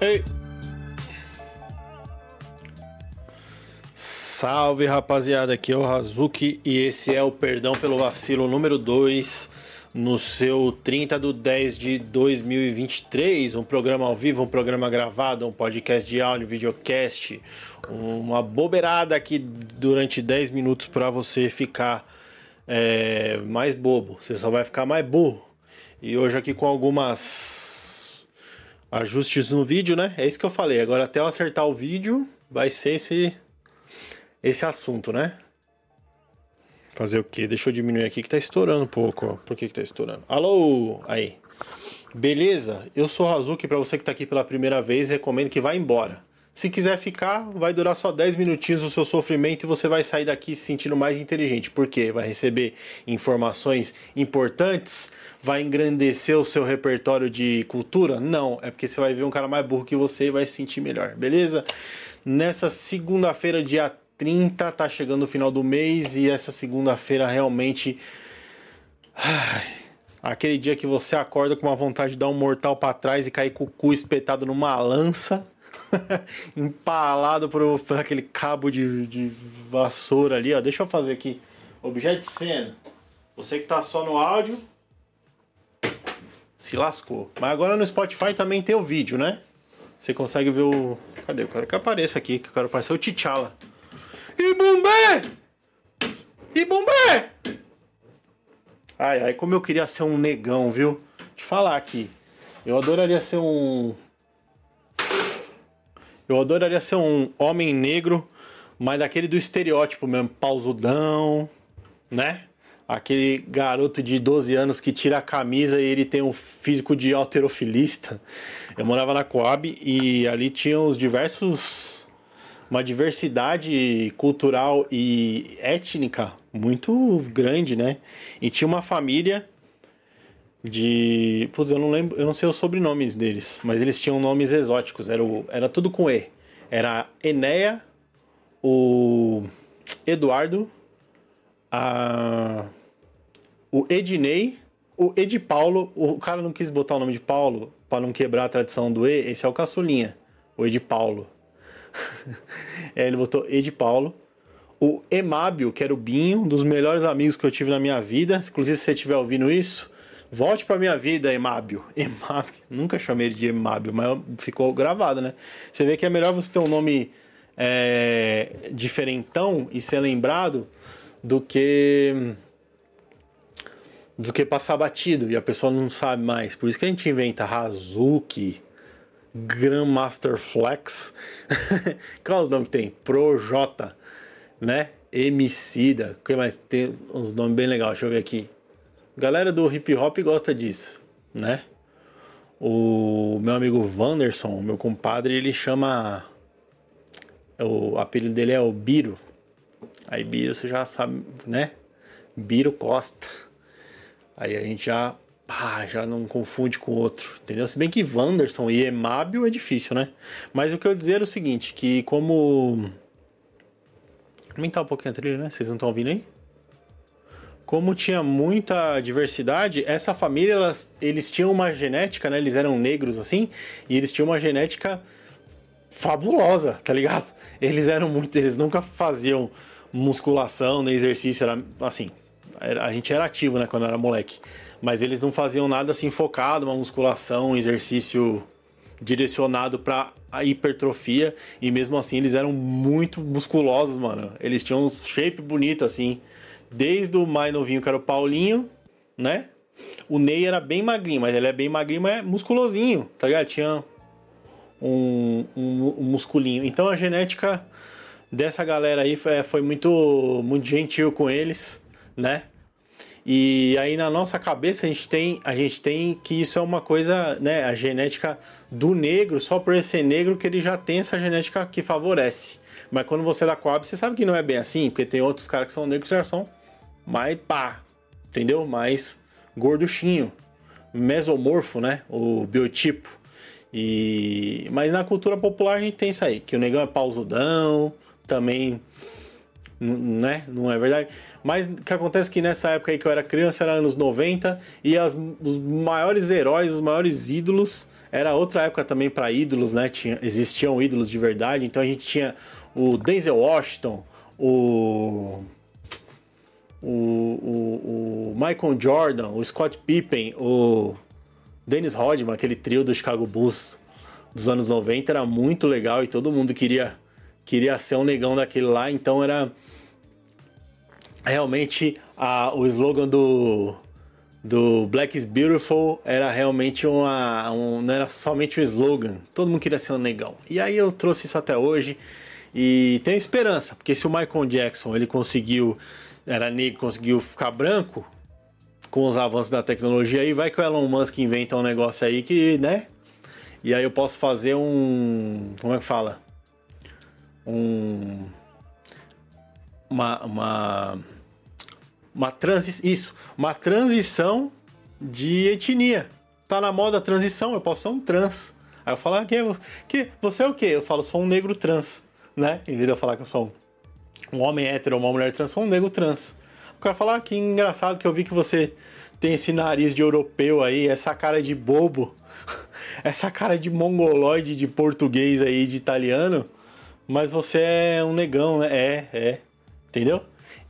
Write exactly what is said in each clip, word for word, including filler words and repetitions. Ei! Salve, rapaziada, aqui é o Razuchi e esse é o Perdão pelo Vacilo número dois, no seu trinta de dez de dois mil e vinte e três, um programa ao vivo, um programa gravado, um podcast de áudio, videocast, uma bobeirada aqui durante dez minutos para você ficar é, mais bobo, você só vai ficar mais burro. E hoje aqui com algumas ajustes no vídeo, né? É isso que eu falei. Agora, até eu acertar o vídeo, vai ser esse, esse assunto, né? Fazer o quê? Deixa eu diminuir aqui que tá estourando um pouco. Ó. Por que que tá estourando? Alô? Aí. Beleza? Eu sou o Razuchi. Pra você que tá aqui pela primeira vez, recomendo que vá embora. Se quiser ficar, vai durar só dez minutinhos o seu sofrimento e você vai sair daqui se sentindo mais inteligente. Por quê? Vai receber informações importantes? Vai engrandecer o seu repertório de cultura? Não, é porque você vai ver um cara mais burro que você e vai se sentir melhor, beleza? Nessa segunda-feira, dia trinta, tá chegando o final do mês e essa segunda-feira realmente... Ai... Aquele dia que você acorda com uma vontade de dar um mortal pra trás e cair com o cu espetado numa lança... empalado por, por aquele cabo de, de vassoura ali, ó. Deixa eu fazer aqui objeto de cena. Você que tá só no áudio se lascou, mas agora no Spotify também tem o vídeo, né? Você consegue ver o... Cadê? Eu quero que apareça aqui, que eu quero aparecer o T'Challa e Bumbê e Bumbê. Ai, ai, como eu queria ser um negão, viu? Te falar aqui, eu adoraria ser um... Eu adoraria ser um homem negro, mas daquele do estereótipo mesmo, pausudão, né? Aquele garoto de doze anos que tira a camisa e ele tem um físico de halterofilista. Eu morava na Coab e ali tinha os diversos... uma diversidade cultural e étnica muito grande, né? E tinha uma família de... Putz, eu não lembro, eu não sei os sobrenomes deles, mas eles tinham nomes exóticos, era, o, era tudo com E. Era Enéia, o Eduardo, a, o Ednei, o Ed Paulo. O cara não quis botar o nome de Paulo pra não quebrar a tradição do E, esse é o caçulinha, o Ed Paulo. É, ele botou Ed Paulo. O Emábio, que era o Binho, um dos melhores amigos que eu tive na minha vida. Inclusive, se você estiver ouvindo isso, volte pra minha vida, Emábio. Emábio. Nunca chamei ele de Emábio, mas ficou gravado, né? Você vê que é melhor você ter um nome é, diferentão e ser lembrado do que do que passar batido. E a pessoa não sabe mais. Por isso que a gente inventa Razuchi, Grandmaster Flex. Qual é o nome que tem? Projota, né? Emicida. O que mais? Tem uns nomes bem legais. Deixa eu ver aqui. Galera do hip hop gosta disso, né? O meu amigo Wanderson, meu compadre, ele chama... O apelido dele é o Biro. Aí Biro você já sabe, né? Biro Costa. Aí a gente já... Ah, já não confunde com o outro, entendeu? Se bem que Wanderson e Emábio é difícil, né? Mas o que eu dizer é o seguinte, que como... Aumentar um pouquinho a trilha, né? Vocês não estão ouvindo aí? Como tinha muita diversidade, essa família, elas, eles tinham uma genética, né? Eles eram negros, assim, e eles tinham uma genética fabulosa, tá ligado? Eles eram muito... Eles nunca faziam musculação, nem exercício, era assim... Era, a gente era ativo, né? Quando era moleque. Mas eles não faziam nada, assim, focado, uma musculação, um exercício direcionado pra a hipertrofia. E mesmo assim, eles eram muito musculosos, mano. Eles tinham um shape bonito, assim... Desde o mais novinho, que era o Paulinho, né? O Ney era bem magrinho, mas ele é bem magrinho, mas é musculosinho, tá ligado? Tinha um, um, um musculinho. Então a genética dessa galera aí foi, foi muito, muito gentil com eles, né? E aí na nossa cabeça a gente tem, a gente tem que isso é uma coisa, né? A genética do negro, só por ele ser negro que ele já tem essa genética que favorece. Mas quando você é da Coab, você sabe que não é bem assim, porque tem outros caras que são negros que já são... Mas pá, entendeu? Mas gorduchinho, mesomorfo, né? O biotipo. E... Mas na cultura popular a gente tem isso aí, que o negão é pausudão, também, né? Não é verdade? Mas o que acontece é que nessa época aí que eu era criança, era anos noventa, e as, os maiores heróis, os maiores ídolos, era outra época também para ídolos, né? Tinha, existiam ídolos de verdade, então a gente tinha o Denzel Washington, o... O, o, o Michael Jordan, o Scottie Pippen, o Dennis Rodman, aquele trio do Chicago Bulls dos anos noventa, era muito legal e todo mundo queria, queria ser um negão daquele lá. Então era realmente a, o slogan do, do Black is Beautiful, era realmente uma, um, não era somente um slogan, todo mundo queria ser um negão. E aí eu trouxe isso até hoje e tenho esperança, porque se o Michael Jackson ele conseguiu... era negro, conseguiu ficar branco com os avanços da tecnologia aí, vai que o Elon Musk inventa um negócio aí que, né? E aí eu posso fazer um... como é que fala? Um... Uma... Uma, uma transição... Isso, uma transição de etnia. Tá na moda a transição, eu posso ser um trans. Aí eu falo, ah, que você é o quê? Eu falo, sou um negro trans, né? Em vez de eu falar que eu sou um... um homem hétero ou uma mulher trans, ou um negro trans. O cara fala, ah, que engraçado que eu vi que você tem esse nariz de europeu aí, essa cara de bobo, essa cara de mongoloide, de português aí, de italiano, mas você é um negão, né? É, é. Entendeu?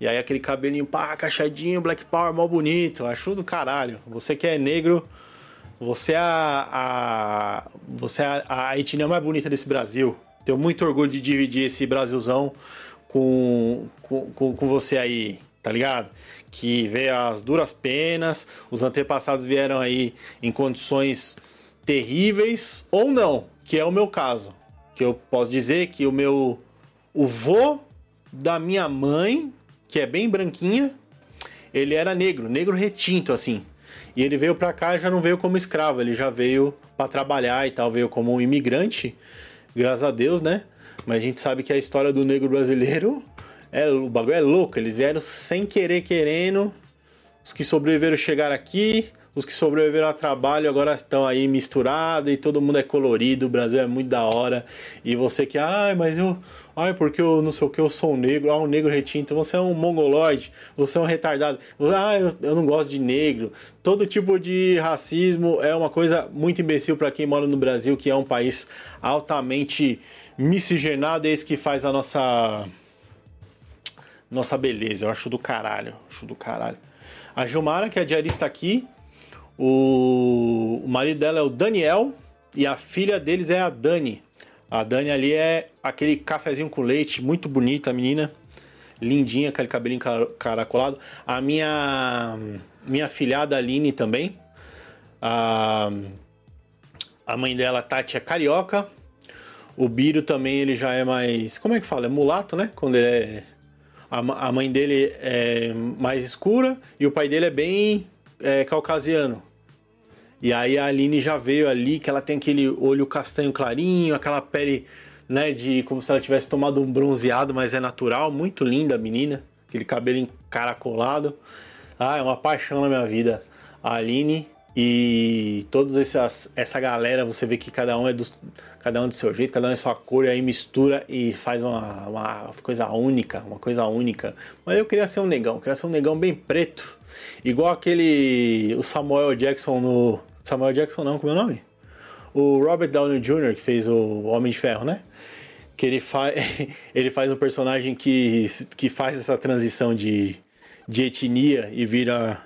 E aí aquele cabelinho, pá, cachadinho, black power, mó bonito, acho do caralho. Você que é negro, você é a, a, você é a, a etnia mais bonita desse Brasil. Tenho muito orgulho de dividir esse Brasilzão Com, com, com você aí, tá ligado? Que vê as duras penas, os antepassados vieram aí em condições terríveis, ou não, que é o meu caso. Que eu posso dizer que o meu... o vô da minha mãe, que é bem branquinha, ele era negro, negro retinto, assim. E ele veio pra cá e já não veio como escravo, ele já veio pra trabalhar e tal, veio como um imigrante, graças a Deus, né? Mas a gente sabe que a história do negro brasileiro, é, o bagulho é louco. Eles vieram sem querer, querendo. Os que sobreviveram chegaram aqui. Os que sobreviveram a trabalho agora estão aí misturados. E todo mundo é colorido. O Brasil é muito da hora. E você que... Ai, mas eu... Ai, porque eu não sei o que. Eu sou um negro. Ah, um negro retinto. Você é um mongoloide. Você é um retardado. Ah, eu, eu não gosto de negro. Todo tipo de racismo é uma coisa muito imbecil para quem mora no Brasil, que é um país altamente... miscigenado, é esse que faz a nossa nossa beleza. Eu acho do caralho, acho do caralho. A Gilmara, que é a diarista aqui, o... o marido dela é o Daniel e a filha deles é a Dani. A Dani ali é aquele cafezinho com leite, muito bonita a menina, lindinha, aquele cabelinho caracolado. A minha minha filhada Aline também. A, a mãe dela, Tati, é carioca. O Biro também, ele já é mais... Como é que fala? É mulato, né? Quando ele é... A, a mãe dele é mais escura e o pai dele é bem é, caucasiano. E aí a Aline já veio ali, que ela tem aquele olho castanho clarinho, aquela pele, né, de como se ela tivesse tomado um bronzeado, mas é natural. Muito linda a menina. Aquele cabelo encaracolado. Ah, é uma paixão na minha vida. A Aline... E toda essa galera, você vê que cada um é do, cada um do seu jeito, cada um é sua cor, e aí mistura e faz uma, uma coisa única, uma coisa única. Mas eu queria ser um negão, queria ser um negão bem preto, igual aquele, o Samuel Jackson no... Samuel Jackson não, como é o nome? O Robert Downey Júnior, que fez o Homem de Ferro, né? Que ele, fa... ele faz um personagem que, que faz essa transição de, de etnia e vira...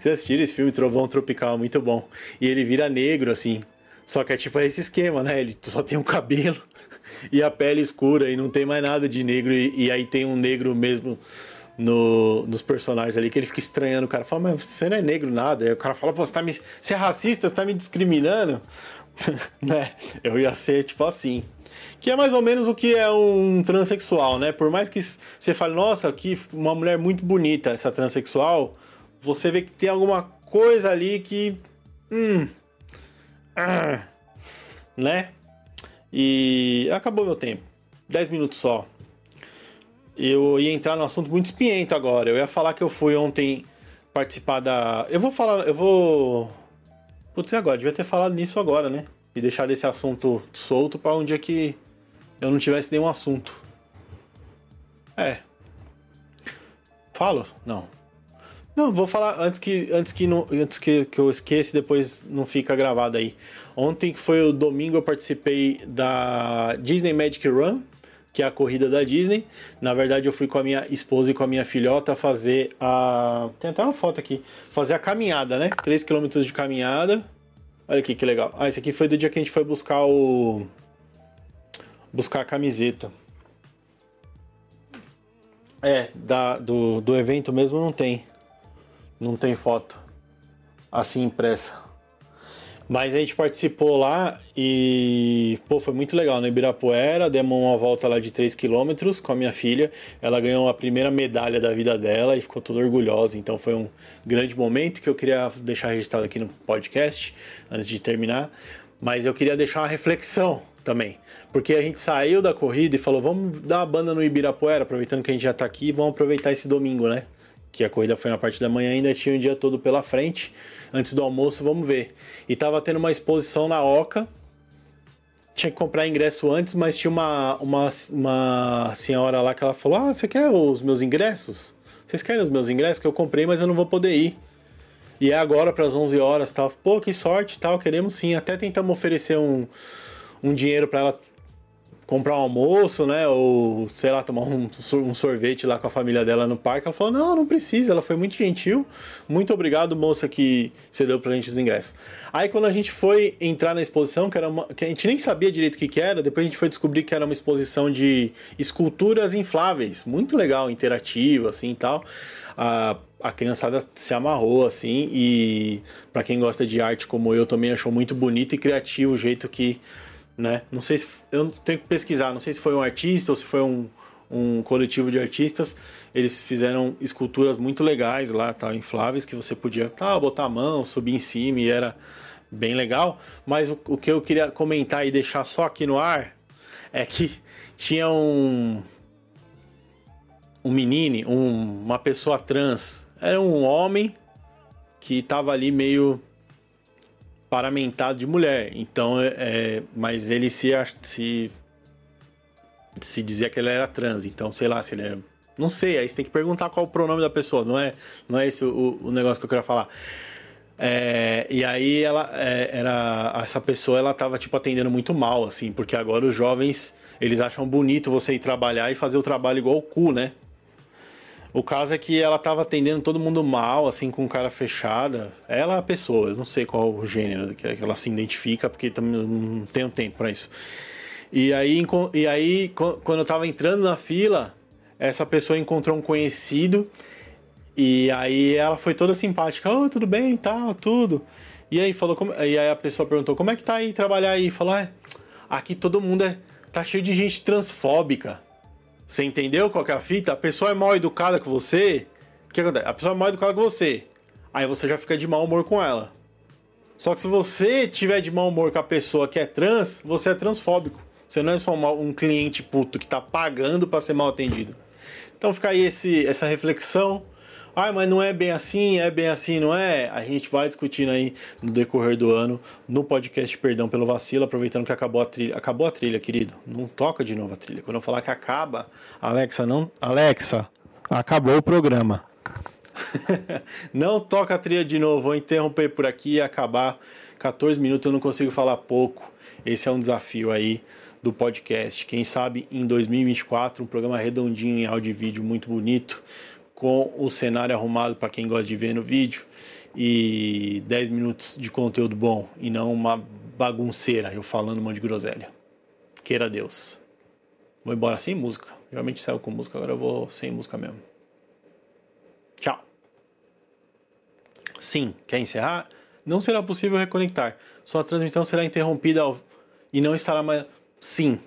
Vocês assistiram esse filme Trovão Tropical, muito bom. E ele vira negro, assim. Só que é tipo esse esquema, né? Ele só tem um cabelo e a pele escura e não tem mais nada de negro. E, e aí tem um negro mesmo no, nos personagens ali, que ele fica estranhando. O cara fala, mas você não é negro nada. Aí o cara fala, pô, você, tá me... você é racista, você tá me discriminando? Né? Eu ia ser tipo assim. Que é mais ou menos o que é um transexual, né? Por mais que você fale, nossa, que uma mulher muito bonita, essa transexual, você vê que tem alguma coisa ali que... Hum... Ah, né? E acabou meu tempo. dez minutos só. Eu ia entrar num assunto muito espinhento agora. Eu ia falar que eu fui ontem participar da... Eu vou falar... Eu vou... Putz, e agora? Devia ter falado nisso agora, né? E deixar desse assunto solto pra um dia que eu não tivesse nenhum assunto. É. Falo? Não. Não, vou falar antes que, antes que, não, antes que, que eu esqueça e depois não fica gravado aí. Ontem, que foi o domingo, eu participei da Disney Magic Run, que é a corrida da Disney. Na verdade, eu fui com a minha esposa e com a minha filhota fazer a... Tem até uma foto aqui. Fazer a caminhada, né? três quilômetros de caminhada. Olha aqui, que legal. Ah, esse aqui foi do dia que a gente foi buscar o... Buscar a camiseta. É, da, do, do evento mesmo não tem. Não tem foto assim impressa. Mas a gente participou lá e, pô, foi muito legal, né? Ibirapuera, demos uma volta lá de três quilômetros com a minha filha. Ela ganhou a primeira medalha da vida dela e ficou toda orgulhosa. Então foi um grande momento que eu queria deixar registrado aqui no podcast, antes de terminar. Mas eu queria deixar uma reflexão também. Porque a gente saiu da corrida e falou, vamos dar uma banda no Ibirapuera, aproveitando que a gente já tá aqui, vamos aproveitar esse domingo, né? Que a corrida foi na parte da manhã, ainda tinha o dia todo pela frente. Antes do almoço, vamos ver. E tava tendo uma exposição na OCA. Tinha que comprar ingresso antes, mas tinha uma, uma, uma senhora lá que ela falou, ah, você quer os meus ingressos? Vocês querem os meus ingressos? Que eu comprei, mas eu não vou poder ir. E é agora, para as onze horas, tal. Pô, que sorte, tal, queremos sim. Até tentamos oferecer um, um dinheiro para ela comprar um almoço, né, ou, sei lá, tomar um, um sorvete lá com a família dela no parque. Ela falou, não, não precisa, ela foi muito gentil, muito obrigado, moça, que você deu pra gente os ingressos. Aí, quando a gente foi entrar na exposição, que, era uma, que a gente nem sabia direito o que, que era, depois a gente foi descobrir que era uma exposição de esculturas infláveis, muito legal, interativo, assim, e tal. A, a criançada se amarrou, assim, e pra quem gosta de arte como eu, também achou muito bonito e criativo o jeito que... Né? Não sei se, eu tenho que pesquisar, não sei se foi um artista ou se foi um, um coletivo de artistas. Eles fizeram esculturas muito legais lá, tá, infláveis, que você podia tá, botar a mão, subir em cima, e era bem legal. Mas o, o que eu queria comentar e deixar só aqui no ar é que tinha um um menino, um, uma pessoa trans, era um homem que tava ali meio... paramentado de mulher, então, é, mas ele se, se, se dizia que ele era trans, então, sei lá, se ele era, não sei, aí você tem que perguntar qual o pronome da pessoa, não é, não é esse o, o negócio que eu queria falar, é, e aí ela, é, era, essa pessoa, ela tava, tipo, atendendo muito mal, assim, porque agora os jovens, eles acham bonito você ir trabalhar e fazer o trabalho igual o cu, né? O caso é que ela tava atendendo todo mundo mal, assim, com cara fechada. Ela é a pessoa, eu não sei qual o gênero que ela se identifica, porque também não tenho tempo pra isso. E aí, e aí, quando eu tava entrando na fila, essa pessoa encontrou um conhecido, e aí ela foi toda simpática, oh, tudo bem, tal, tudo. E aí, falou, como... e aí a pessoa perguntou, como é que tá aí, trabalhar aí? Falou, ah, aqui todo mundo é... tá cheio de gente transfóbica. Você entendeu qual que é a fita? A pessoa é mal educada com você. O que acontece? A pessoa é mal educada com você. Aí você já fica de mau humor com ela. Só que se você tiver de mau humor com a pessoa que é trans, você é transfóbico. Você não é só um cliente puto que tá pagando pra ser mal atendido. Então fica aí esse, essa reflexão. Ah, mas não é bem assim, é bem assim, não é? A gente vai discutindo aí no decorrer do ano no podcast Perdão pelo Vacilo, aproveitando que acabou a trilha. Acabou a trilha, querido? Não toca de novo a trilha. Quando eu falar que acaba, Alexa, não... Alexa, acabou o programa. Não toca a trilha de novo. Vou interromper por aqui e acabar. quatorze minutos, eu não consigo falar pouco. Esse é um desafio aí do podcast. Quem sabe em dois mil e vinte e quatro, um programa redondinho em áudio e vídeo muito bonito, com o cenário arrumado para quem gosta de ver no vídeo, e dez minutos de conteúdo bom, e não uma bagunceira, eu falando um monte de groselha. Queira Deus. Vou embora sem música. Geralmente saiu com música, agora eu vou sem música mesmo. Tchau. Sim, quer encerrar? Não será possível reconectar. Sua transmissão será interrompida ao... e não estará mais... Sim.